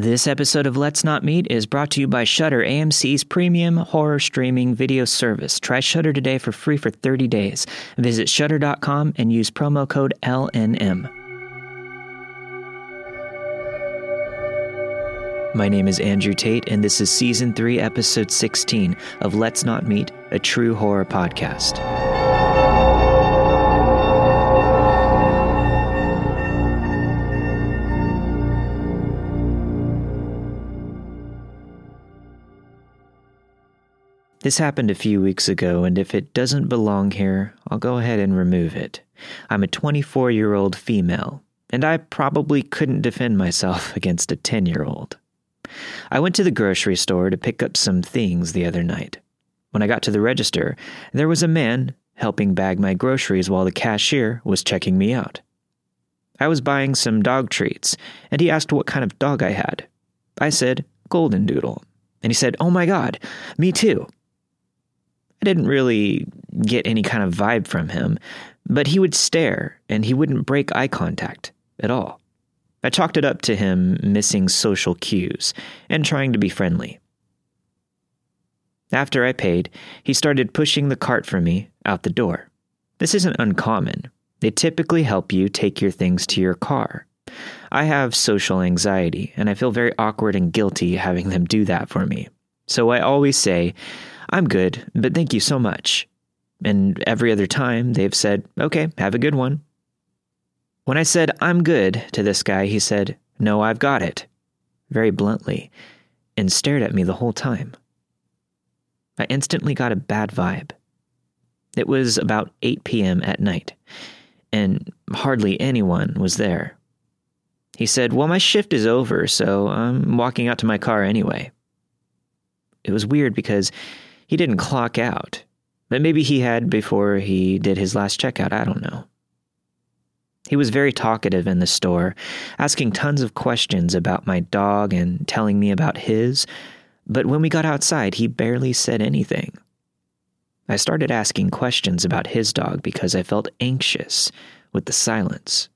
This episode of Let's Not Meet is brought to you by Shudder, AMC's premium horror streaming video service. Try Shudder today for free for 30 days. Visit shudder.com and use promo code LNM. My name is Andrew Tate, and this is Season 3, Episode 16 of Let's Not Meet, a true horror podcast. This happened a few weeks ago, and if it doesn't belong here, I'll go ahead and remove it. I'm a 24-year-old female, and I probably couldn't defend myself against a 10-year-old. I went to the grocery store to pick up some things the other night. When I got to the register, there was a man helping bag my groceries while the cashier was checking me out. I was buying some dog treats, and he asked what kind of dog I had. I said, Golden Doodle. And he said, "Oh my God, me too." I didn't really get any kind of vibe from him, but he would stare and he wouldn't break eye contact at all. I chalked it up to him missing social cues and trying to be friendly. After I paid, he started pushing the cart for me out the door. This isn't uncommon. They typically help you take your things to your car. I have social anxiety, and I feel very awkward and guilty having them do that for me. So I always say, "I'm good, but thank you so much." And every other time, they've said, "Okay, have a good one." When I said, "I'm good," to this guy, he said, "No, I've got it," very bluntly, and stared at me the whole time. I instantly got a bad vibe. It was about 8 p.m. at night, and hardly anyone was there. He said, "Well, my shift is over, so I'm walking out to my car anyway." It was weird because he didn't clock out, but maybe he had before he did his last checkout, I don't know. He was very talkative in the store, asking tons of questions about my dog and telling me about his, but when we got outside, he barely said anything. I started asking questions about his dog because I felt anxious with the silence,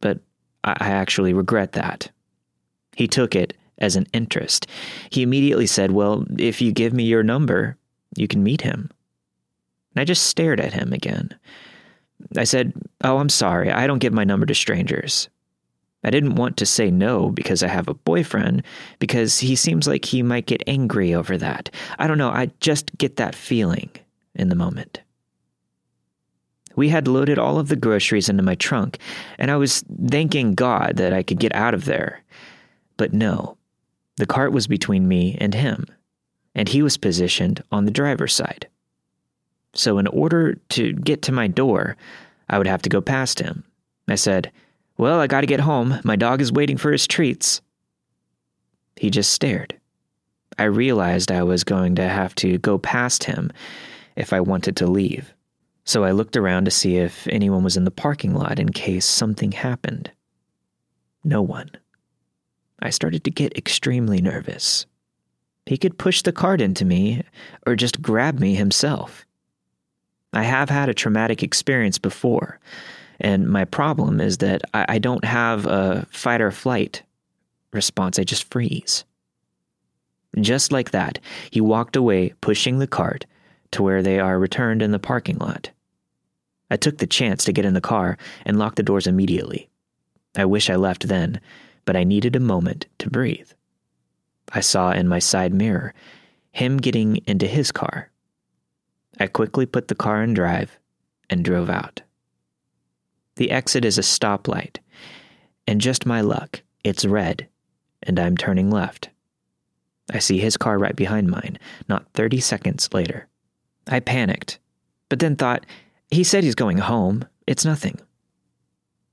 but I actually regret that. He took it as an interest. He immediately said, "Well, if you give me your number, you can meet him." And I just stared at him again. I said, "Oh, I'm sorry. I don't give my number to strangers." I didn't want to say no because I have a boyfriend, because he seems like he might get angry over that. I don't know. I just get that feeling in the moment. We had loaded all of the groceries into my trunk, and I was thanking God that I could get out of there. But no, the cart was between me and him, and he was positioned on the driver's side. So in order to get to my door, I would have to go past him. I said, "Well, I gotta get home. My dog is waiting for his treats." He just stared. I realized I was going to have to go past him if I wanted to leave. So I looked around to see if anyone was in the parking lot in case something happened. No one. I started to get extremely nervous. He could push the cart into me or just grab me himself. I have had a traumatic experience before, and my problem is that I don't have a fight or flight response. I just freeze. Just like that, he walked away, pushing the cart to where they are returned in the parking lot. I took the chance to get in the car and locked the doors immediately. I wish I left then, but I needed a moment to breathe. I saw in my side mirror him getting into his car. I quickly put the car in drive and drove out. The exit is a stoplight, and just my luck, it's red, and I'm turning left. I see his car right behind mine, not 30 seconds later. I panicked, but then thought, he said he's going home. It's nothing.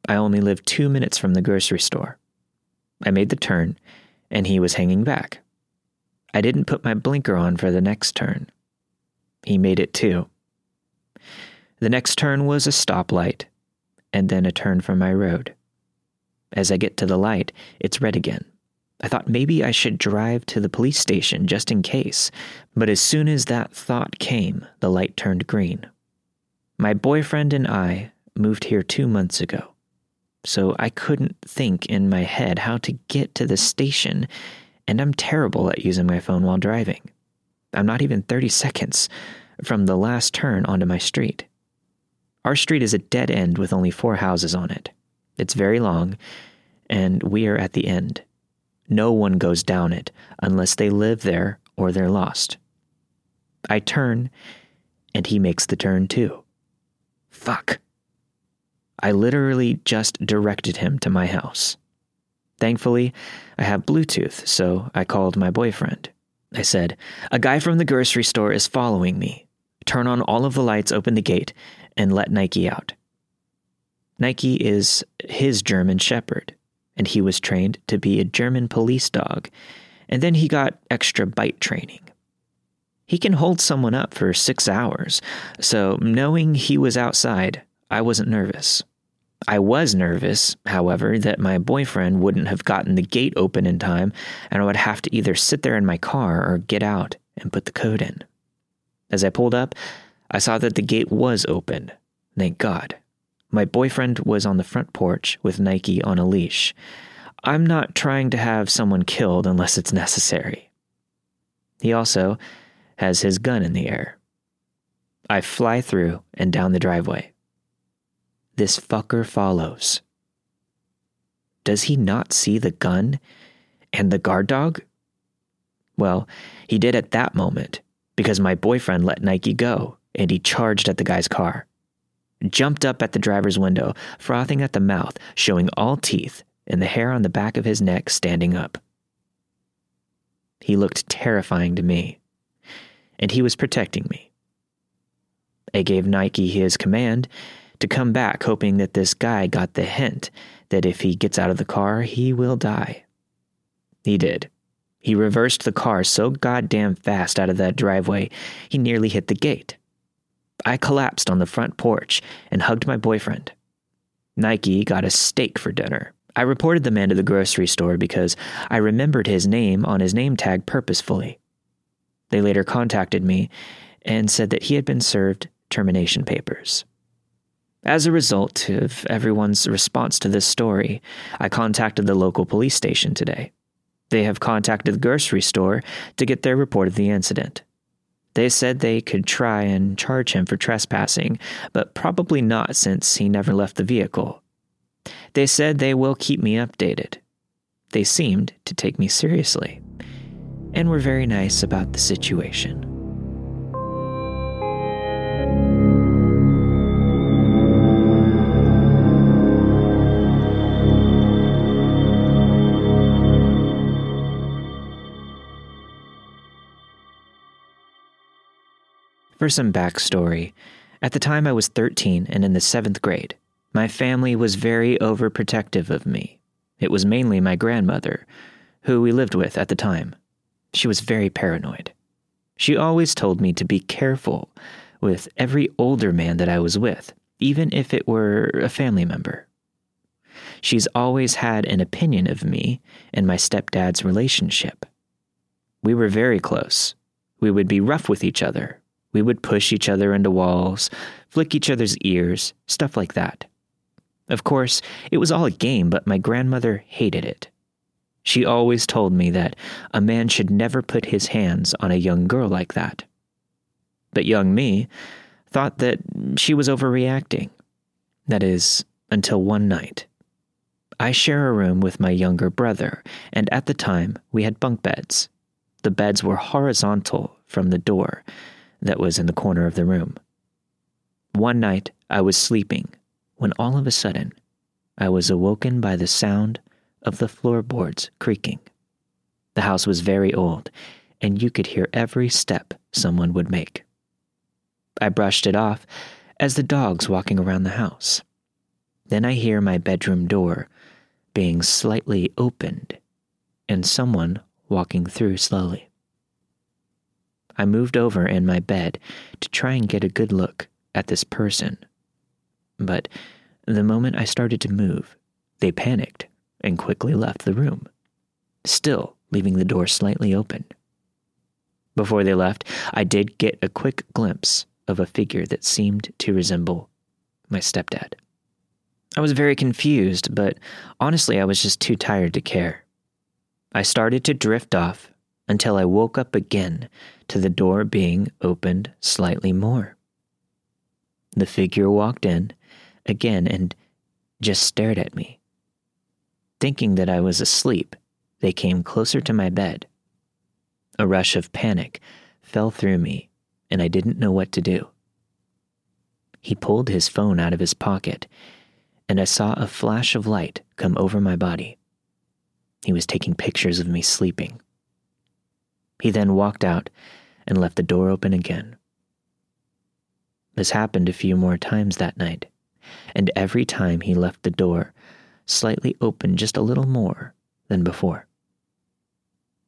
I only lived 2 minutes from the grocery store. I made the turn, and he was hanging back. I didn't put my blinker on for the next turn. He made it too. The next turn was a stoplight, and then a turn from my road. As I get to the light, it's red again. I thought maybe I should drive to the police station just in case, but as soon as that thought came, the light turned green. My boyfriend and I moved here 2 months ago. so I couldn't think in my head how to get to the station, and I'm terrible at using my phone while driving. I'm not even 30 seconds from the last turn onto my street. Our street is a dead end with only 4 houses on it. It's very long, and we are at the end. No one goes down it unless they live there or they're lost. I turn, and he makes the turn too. Fuck. I literally just directed him to my house. Thankfully, I have Bluetooth, so I called my boyfriend. I said, "A guy from the grocery store is following me. Turn on all of the lights, open the gate, and let Nike out." Nike is his German shepherd, and he was trained to be a German police dog, and then he got extra bite training. He can hold someone up for 6 hours, so knowing he was outside, I wasn't nervous. I was nervous, however, that my boyfriend wouldn't have gotten the gate open in time, and I would have to either sit there in my car or get out and put the code in. As I pulled up, I saw that the gate was open. Thank God. My boyfriend was on the front porch with Nike on a leash. I'm not trying to have someone killed unless it's necessary. He also has his gun in the air. I fly through and down the driveway. This fucker follows. Does he not see the gun and the guard dog? Well, he did at that moment, because my boyfriend let Nike go, and he charged at the guy's car. Jumped up at the driver's window, frothing at the mouth, showing all teeth, and the hair on the back of his neck standing up. He looked terrifying to me, and he was protecting me. I gave Nike his command to come back, hoping that this guy got the hint that if he gets out of the car, he will die. He did. He reversed the car so goddamn fast out of that driveway, he nearly hit the gate. I collapsed on the front porch and hugged my boyfriend. Nike got a steak for dinner. I reported the man to the grocery store because I remembered his name on his name tag purposefully. They later contacted me and said that he had been served termination papers. As a result of everyone's response to this story, I contacted the local police station today. They have contacted the grocery store to get their report of the incident. They said they could try and charge him for trespassing, but probably not since he never left the vehicle. They said they will keep me updated. They seemed to take me seriously, and were very nice about the situation. For some backstory, at the time I was 13 and in the 7th grade, my family was very overprotective of me. It was mainly my grandmother, who we lived with at the time. She was very paranoid. She always told me to be careful with every older man that I was with, even if it were a family member. She's always had an opinion of me and my stepdad's relationship. We were very close. We would be rough with each other. We would push each other into walls, flick each other's ears, stuff like that. Of course, it was all a game, but my grandmother hated it. She always told me that a man should never put his hands on a young girl like that. But young me thought that she was overreacting. That is, until one night. I share a room with my younger brother, and at the time, we had bunk beds. The beds were horizontal from the door that was in the corner of the room. One night, I was sleeping when all of a sudden, I was awoken by the sound of the floorboards creaking. The house was very old, and you could hear every step someone would make. I brushed it off as the dogs walking around the house. Then I hear my bedroom door being slightly opened and someone walking through slowly. I moved over in my bed to try and get a good look at this person. But the moment I started to move, they panicked and quickly left the room, still leaving the door slightly open. Before they left, I did get a quick glimpse of a figure that seemed to resemble my stepdad. I was very confused, but honestly, I was just too tired to care. I started to drift off until I woke up again to the door being opened slightly more. The figure walked in again and just stared at me. Thinking that I was asleep, they came closer to my bed. A rush of panic fell through me, and I didn't know what to do. He pulled his phone out of his pocket, and I saw a flash of light come over my body. He was taking pictures of me sleeping. He then walked out and left the door open again. This happened a few more times that night, and every time he left the door slightly open just a little more than before.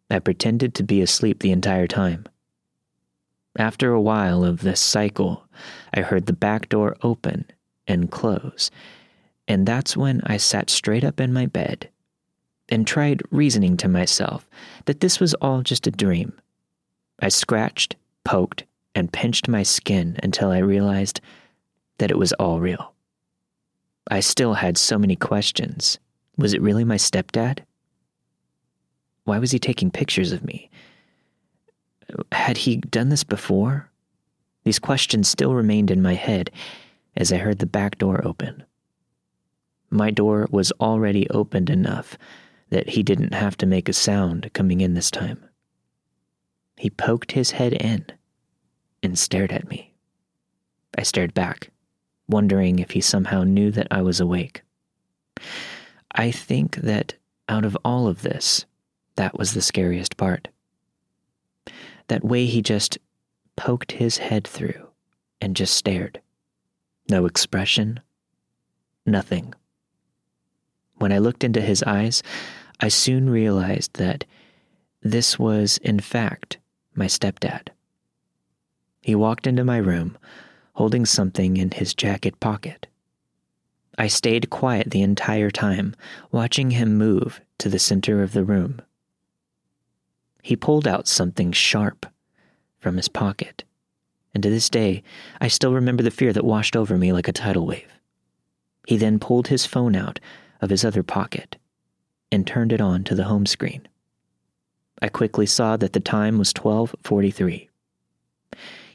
I pretended to be asleep the entire time. After a while of this cycle, I heard the back door open and close, and that's when I sat straight up in my bed and tried reasoning to myself that this was all just a dream. I scratched, poked, and pinched my skin until I realized that it was all real. I still had so many questions. Was it really my stepdad? Why was he taking pictures of me? Had he done this before? These questions still remained in my head as I heard the back door open. My door was already opened enough that he didn't have to make a sound coming in this time. He poked his head in and stared at me. I stared back, wondering if he somehow knew that I was awake. I think that out of all of this, that was the scariest part. That way he just poked his head through and just stared. No expression, nothing. When I looked into his eyes, I soon realized that this was, in fact, my stepdad. He walked into my room, holding something in his jacket pocket. I stayed quiet the entire time, watching him move to the center of the room. He pulled out something sharp from his pocket, and to this day, I still remember the fear that washed over me like a tidal wave. He then pulled his phone out of his other pocket and turned it on to the home screen. I quickly saw that the time was 12:43.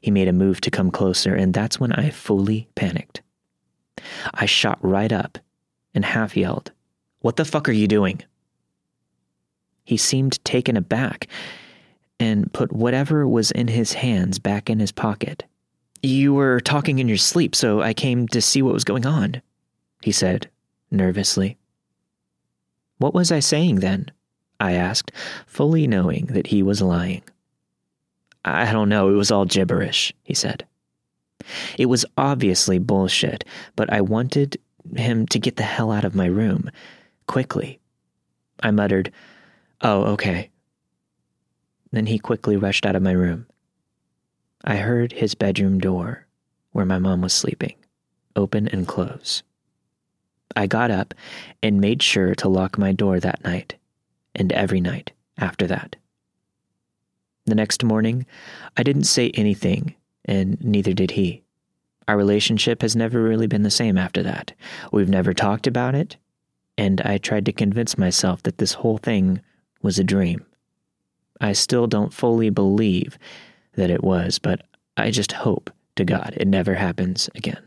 He made a move to come closer, and that's when I fully panicked. I shot right up and half yelled, "What the fuck are you doing?" He seemed taken aback and put whatever was in his hands back in his pocket. "You were talking in your sleep, so I came to see what was going on," he said, nervously. "What was I saying then?" I asked, fully knowing that he was lying. "I don't know, it was all gibberish," he said. It was obviously bullshit, but I wanted him to get the hell out of my room, quickly. I muttered, "Oh, okay." Then he quickly rushed out of my room. I heard his bedroom door, where my mom was sleeping, open and close. I got up and made sure to lock my door that night, and every night after that. The next morning, I didn't say anything, and neither did he. Our relationship has never really been the same after that. We've never talked about it, and I tried to convince myself that this whole thing was a dream. I still don't fully believe that it was, but I just hope to God it never happens again.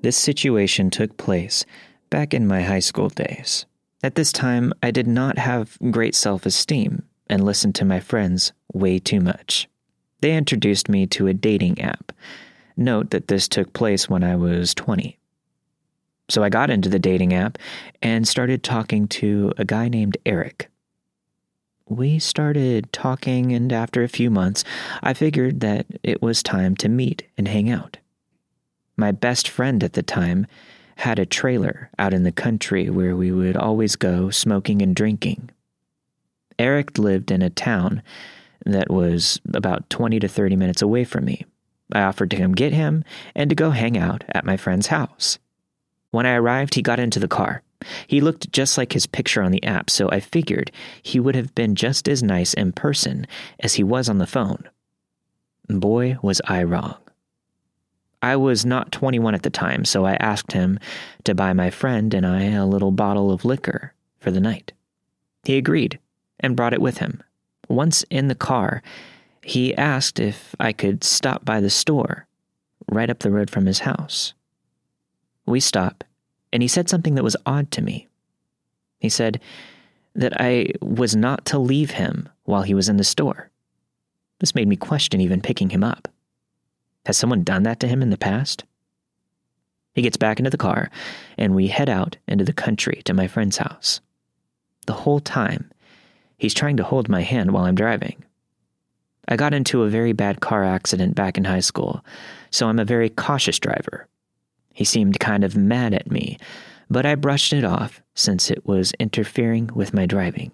This situation took place back in my high school days. At this time, I did not have great self-esteem and listened to my friends way too much. They introduced me to a dating app. Note that this took place when I was 20. So I got into the dating app and started talking to a guy named Eric. We started talking, and after a few months, I figured that it was time to meet and hang out. My best friend at the time had a trailer out in the country where we would always go smoking and drinking. Eric lived in a town that was about 20 to 30 minutes away from me. I offered to come get him and to go hang out at my friend's house. When I arrived, he got into the car He looked just like his picture on the app, so I figured he would have been just as nice in person as he was on the phone. Boy, was I wrong. I was not 21 at the time, so I asked him to buy my friend and I a little bottle of liquor for the night. He agreed and brought it with him. Once in the car, he asked if I could stop by the store right up the road from his house. We stopped, and he said something that was odd to me. He said that I was not to leave him while he was in the store. This made me question even picking him up. Has someone done that to him in the past? He gets back into the car, and we head out into the country to my friend's house. The whole time, he's trying to hold my hand while I'm driving. I got into a very bad car accident back in high school, so I'm a very cautious driver. He seemed kind of mad at me, but I brushed it off since it was interfering with my driving.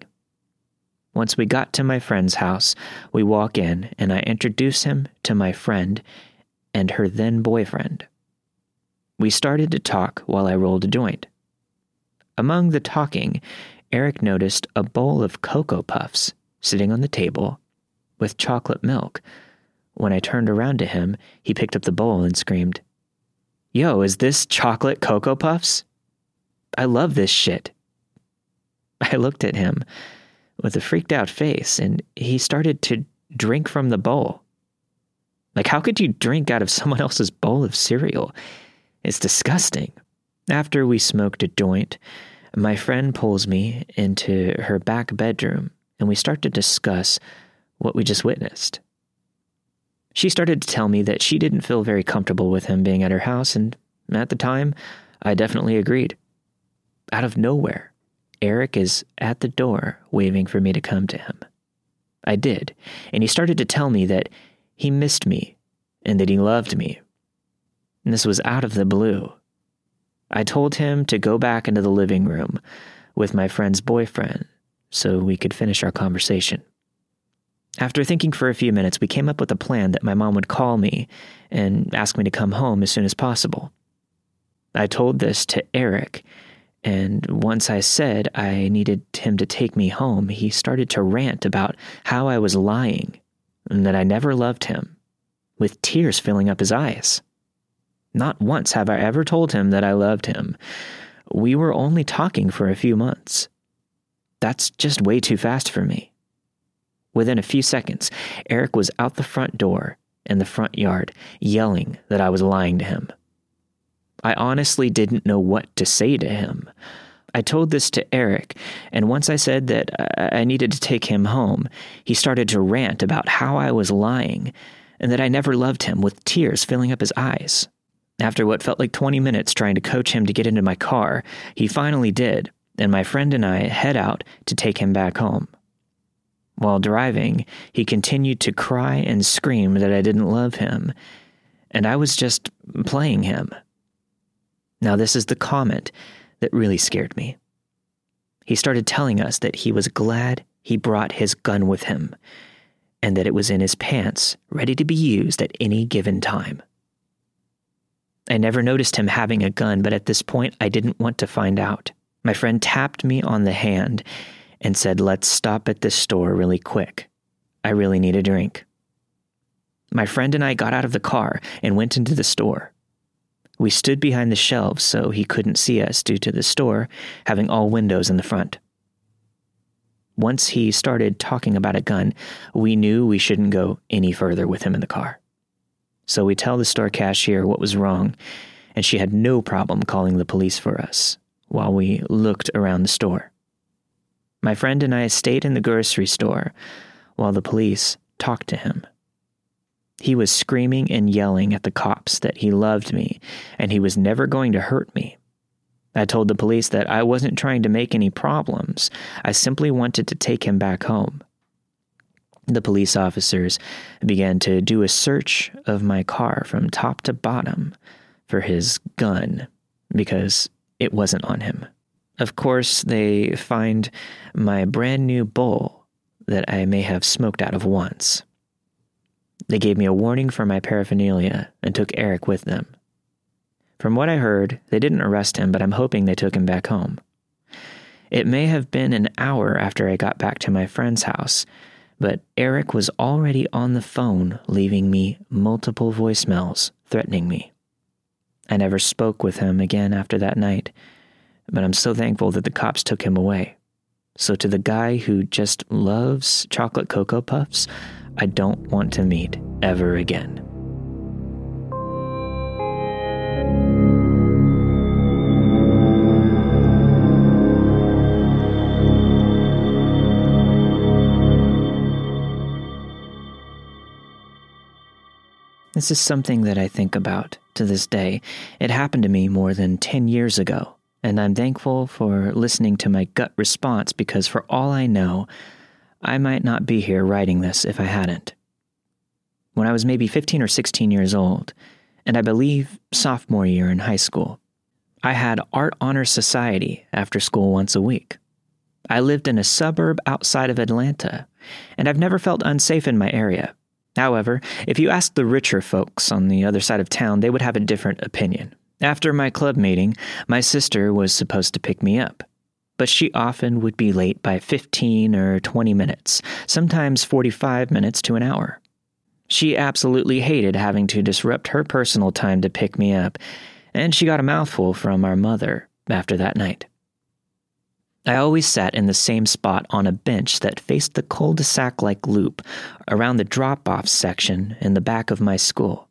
Once we got to my friend's house, we walk in, and I introduce him to my friend and her then-boyfriend. We started to talk while I rolled a joint. Among the talking, Eric noticed a bowl of Cocoa Puffs sitting on the table with chocolate milk. When I turned around to him, he picked up the bowl and screamed, "Yo, is this chocolate Cocoa Puffs? I love this shit." I looked at him with a freaked out face, and he started to drink from the bowl. Like, how could you drink out of someone else's bowl of cereal? It's disgusting. After we smoked a joint, my friend pulls me into her back bedroom, and we start to discuss what we just witnessed. She started to tell me that she didn't feel very comfortable with him being at her house, and at the time, I definitely agreed. Out of nowhere, Eric is at the door waving for me to come to him. I did, and he started to tell me that he missed me and that he loved me. And this was out of the blue. I told him to go back into the living room with my friend's boyfriend so we could finish our conversation. After thinking for a few minutes, we came up with a plan that my mom would call me and ask me to come home as soon as possible. I told this to Eric, and once I said I needed him to take me home, he started to rant about how I was lying and that I never loved him, with tears filling up his eyes. Not once have I ever told him that I loved him. We were only talking for a few months. That's just way too fast for me. Within a few seconds, Eric was out the front door in the front yard, yelling that I was lying to him. I honestly didn't know what to say to him. I told this to Eric, and once I said that I needed to take him home, he started to rant about how I was lying and that I never loved him, with tears filling up his eyes. After what felt like 20 minutes trying to coach him to get into my car, he finally did, and my friend and I head out to take him back home. While driving, he continued to cry and scream that I didn't love him, and I was just playing him. Now, this is the comment that really scared me. He started telling us that he was glad he brought his gun with him and that it was in his pants, ready to be used at any given time. I never noticed him having a gun, but at this point, I didn't want to find out. My friend tapped me on the hand and said, "Let's stop at this store really quick. I really need a drink." My friend and I got out of the car and went into the store. We stood behind the shelves so he couldn't see us due to the store having all windows in the front. Once he started talking about a gun, we knew we shouldn't go any further with him in the car. So we tell the store cashier what was wrong, and she had no problem calling the police for us while we looked around the store. My friend and I stayed in the grocery store while the police talked to him. He was screaming and yelling at the cops that he loved me and he was never going to hurt me. I told the police that I wasn't trying to make any problems. I simply wanted to take him back home. The police officers began to do a search of my car from top to bottom for his gun because it wasn't on him. Of course, they find my brand new bowl that I may have smoked out of once. They gave me a warning for my paraphernalia and took Eric with them. From what I heard, they didn't arrest him, but I'm hoping they took him back home. It may have been an hour after I got back to my friend's house, but Eric was already on the phone, leaving me multiple voicemails threatening me. I never spoke with him again after that night, but I'm so thankful that the cops took him away. So to the guy who just loves chocolate Cocoa Puffs, I don't want to meet ever again. This is something that I think about to this day. It happened to me more than 10 years ago, and I'm thankful for listening to my gut response because for all I know, I might not be here writing this if I hadn't. When I was maybe 15 or 16 years old, and I believe sophomore year in high school, I had Art Honor Society after school once a week. I lived in a suburb outside of Atlanta, and I've never felt unsafe in my area. However, if you asked the richer folks on the other side of town, they would have a different opinion. After my club meeting, my sister was supposed to pick me up, but she often would be late by 15 or 20 minutes, sometimes 45 minutes to an hour. She absolutely hated having to disrupt her personal time to pick me up, and she got a mouthful from our mother after that night. I always sat in the same spot on a bench that faced the cul-de-sac-like loop around the drop-off section in the back of my school.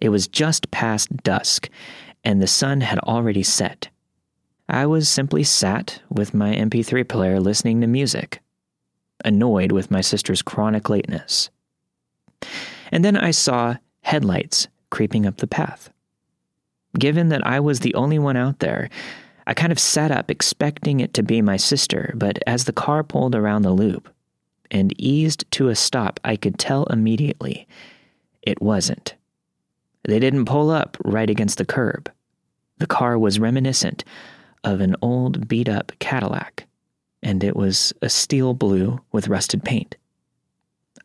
It was just past dusk, and the sun had already set. I was simply sat with my MP3 player listening to music, annoyed with my sister's chronic lateness. And then I saw headlights creeping up the path. Given that I was the only one out there, I kind of sat up expecting it to be my sister, but as the car pulled around the loop and eased to a stop, I could tell immediately it wasn't. They didn't pull up right against the curb. The car was reminiscent of an old beat-up Cadillac, and it was a steel blue with rusted paint.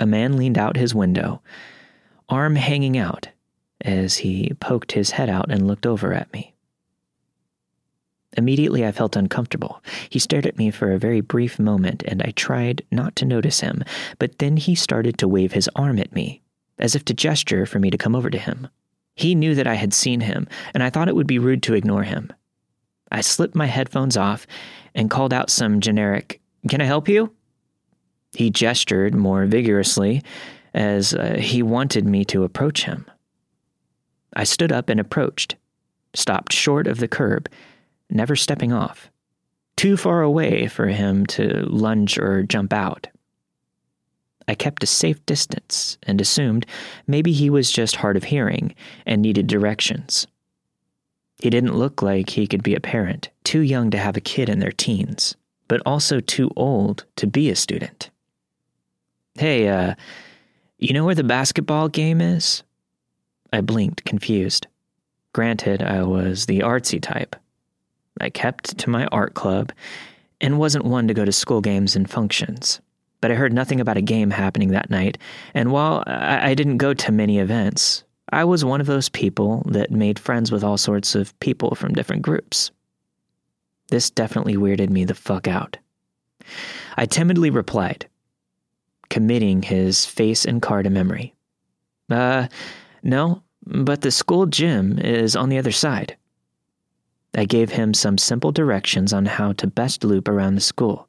A man leaned out his window, arm hanging out, as he poked his head out and looked over at me. Immediately, I felt uncomfortable. He stared at me for a very brief moment, and I tried not to notice him, but then he started to wave his arm at me, as if to gesture for me to come over to him. He knew that I had seen him, and I thought it would be rude to ignore him. I slipped my headphones off and called out some generic, "Can I help you?" He gestured more vigorously, as he wanted me to approach him. I stood up and approached, stopped short of the curb, never stepping off, too far away for him to lunge or jump out. I kept a safe distance and assumed maybe he was just hard of hearing and needed directions. He didn't look like he could be a parent, too young to have a kid in their teens, but also too old to be a student. "Hey, you know where the basketball game is?" I blinked, confused. Granted, I was the artsy type. I kept to my art club and wasn't one to go to school games and functions, but I heard nothing about a game happening that night, and while I didn't go to many events, I was one of those people that made friends with all sorts of people from different groups. This definitely weirded me the fuck out. I timidly replied, committing his face and car to memory. No, but the school gym is on the other side." I gave him some simple directions on how to best loop around the school.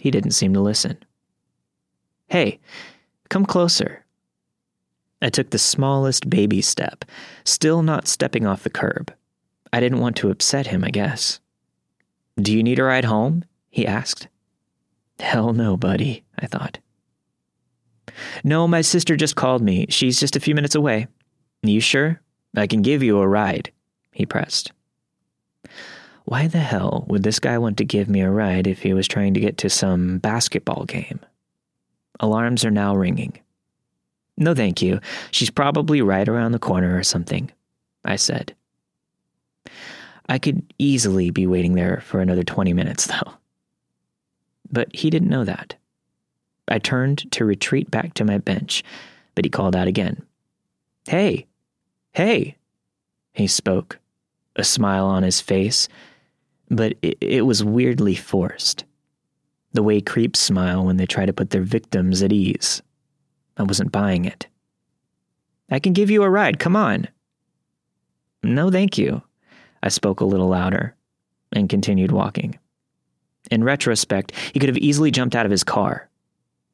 He didn't seem to listen. "Hey, come closer." I took the smallest baby step, still not stepping off the curb. I didn't want to upset him, I guess. "Do you need a ride home?" he asked. Hell no, buddy, I thought. "No, my sister just called me. She's just a few minutes away." "You sure? I can give you a ride," he pressed. Why the hell would this guy want to give me a ride if he was trying to get to some basketball game? Alarms are now ringing. "No, thank you. She's probably right around the corner or something," I said. I could easily be waiting there for another 20 minutes, though. But he didn't know that. I turned to retreat back to my bench, but he called out again. "Hey! Hey!" He spoke, a smile on his face, but it was weirdly forced. The way creeps smile when they try to put their victims at ease. I wasn't buying it. I can give you a ride, come on. No, thank you. I spoke a little louder and continued walking. In retrospect, he could have easily jumped out of his car.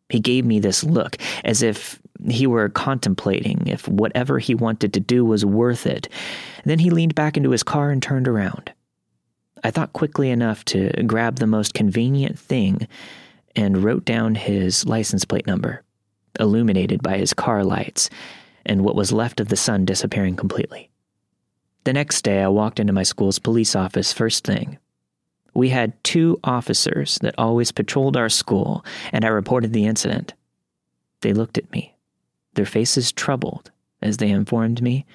He gave me this look, as if he were contemplating if whatever he wanted to do was worth it. Then he leaned back into his car and turned around. I thought quickly enough to grab the most convenient thing and wrote down his license plate number, illuminated by his car lights and what was left of the sun disappearing completely. The next day, I walked into my school's police office first thing. We had 2 officers that always patrolled our school, and I reported the incident. They looked at me, their faces troubled, as they informed me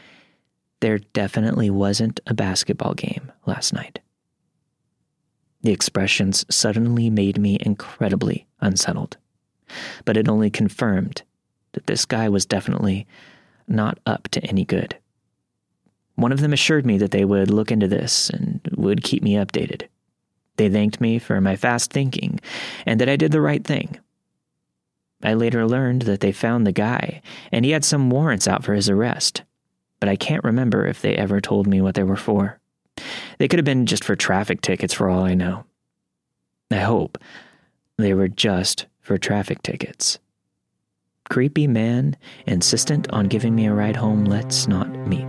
there definitely wasn't a basketball game last night. The expressions suddenly made me incredibly unsettled, but it only confirmed that this guy was definitely not up to any good. One of them assured me that they would look into this and would keep me updated. They thanked me for my fast thinking and that I did the right thing. I later learned that they found the guy and he had some warrants out for his arrest, but I can't remember if they ever told me what they were for. They could have been just for traffic tickets for all I know. I hope they were just for traffic tickets. Creepy man, insistent on giving me a ride home, let's not meet.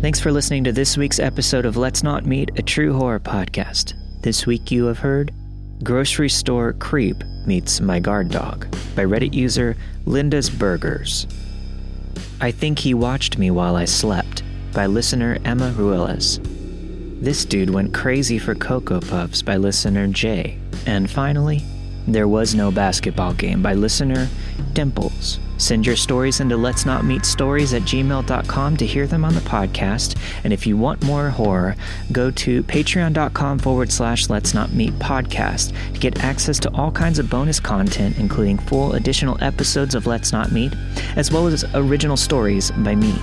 Thanks for listening to this week's episode of Let's Not Meet, a true horror podcast. This week you have heard Grocery Store Creep Meets My Guard Dog by Reddit user Linda's Burgers. I Think He Watched Me While I Slept by listener Emma Ruelas. This Dude Went Crazy for Cocoa Puffs by listener Jay. And finally, There Was No Basketball Game by listener Dimples. Send your stories into letsnotmeetstories@gmail.com to hear them on the podcast. And if you want more horror, go to patreon.com/letsnotmeetpodcast to get access to all kinds of bonus content, including full additional episodes of Let's Not Meet, as well as original stories by me.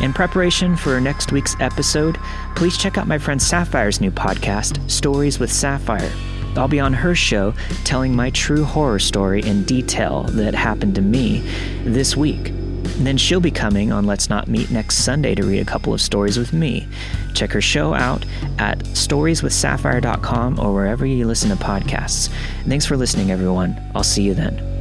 In preparation for next week's episode, please check out my friend Sapphire's new podcast, Stories with Sapphire. I'll be on her show telling my true horror story in detail that happened to me this week. And then she'll be coming on Let's Not Meet next Sunday to read a couple of stories with me. Check her show out at storieswithsapphire.com or wherever you listen to podcasts. Thanks for listening, everyone. I'll see you then.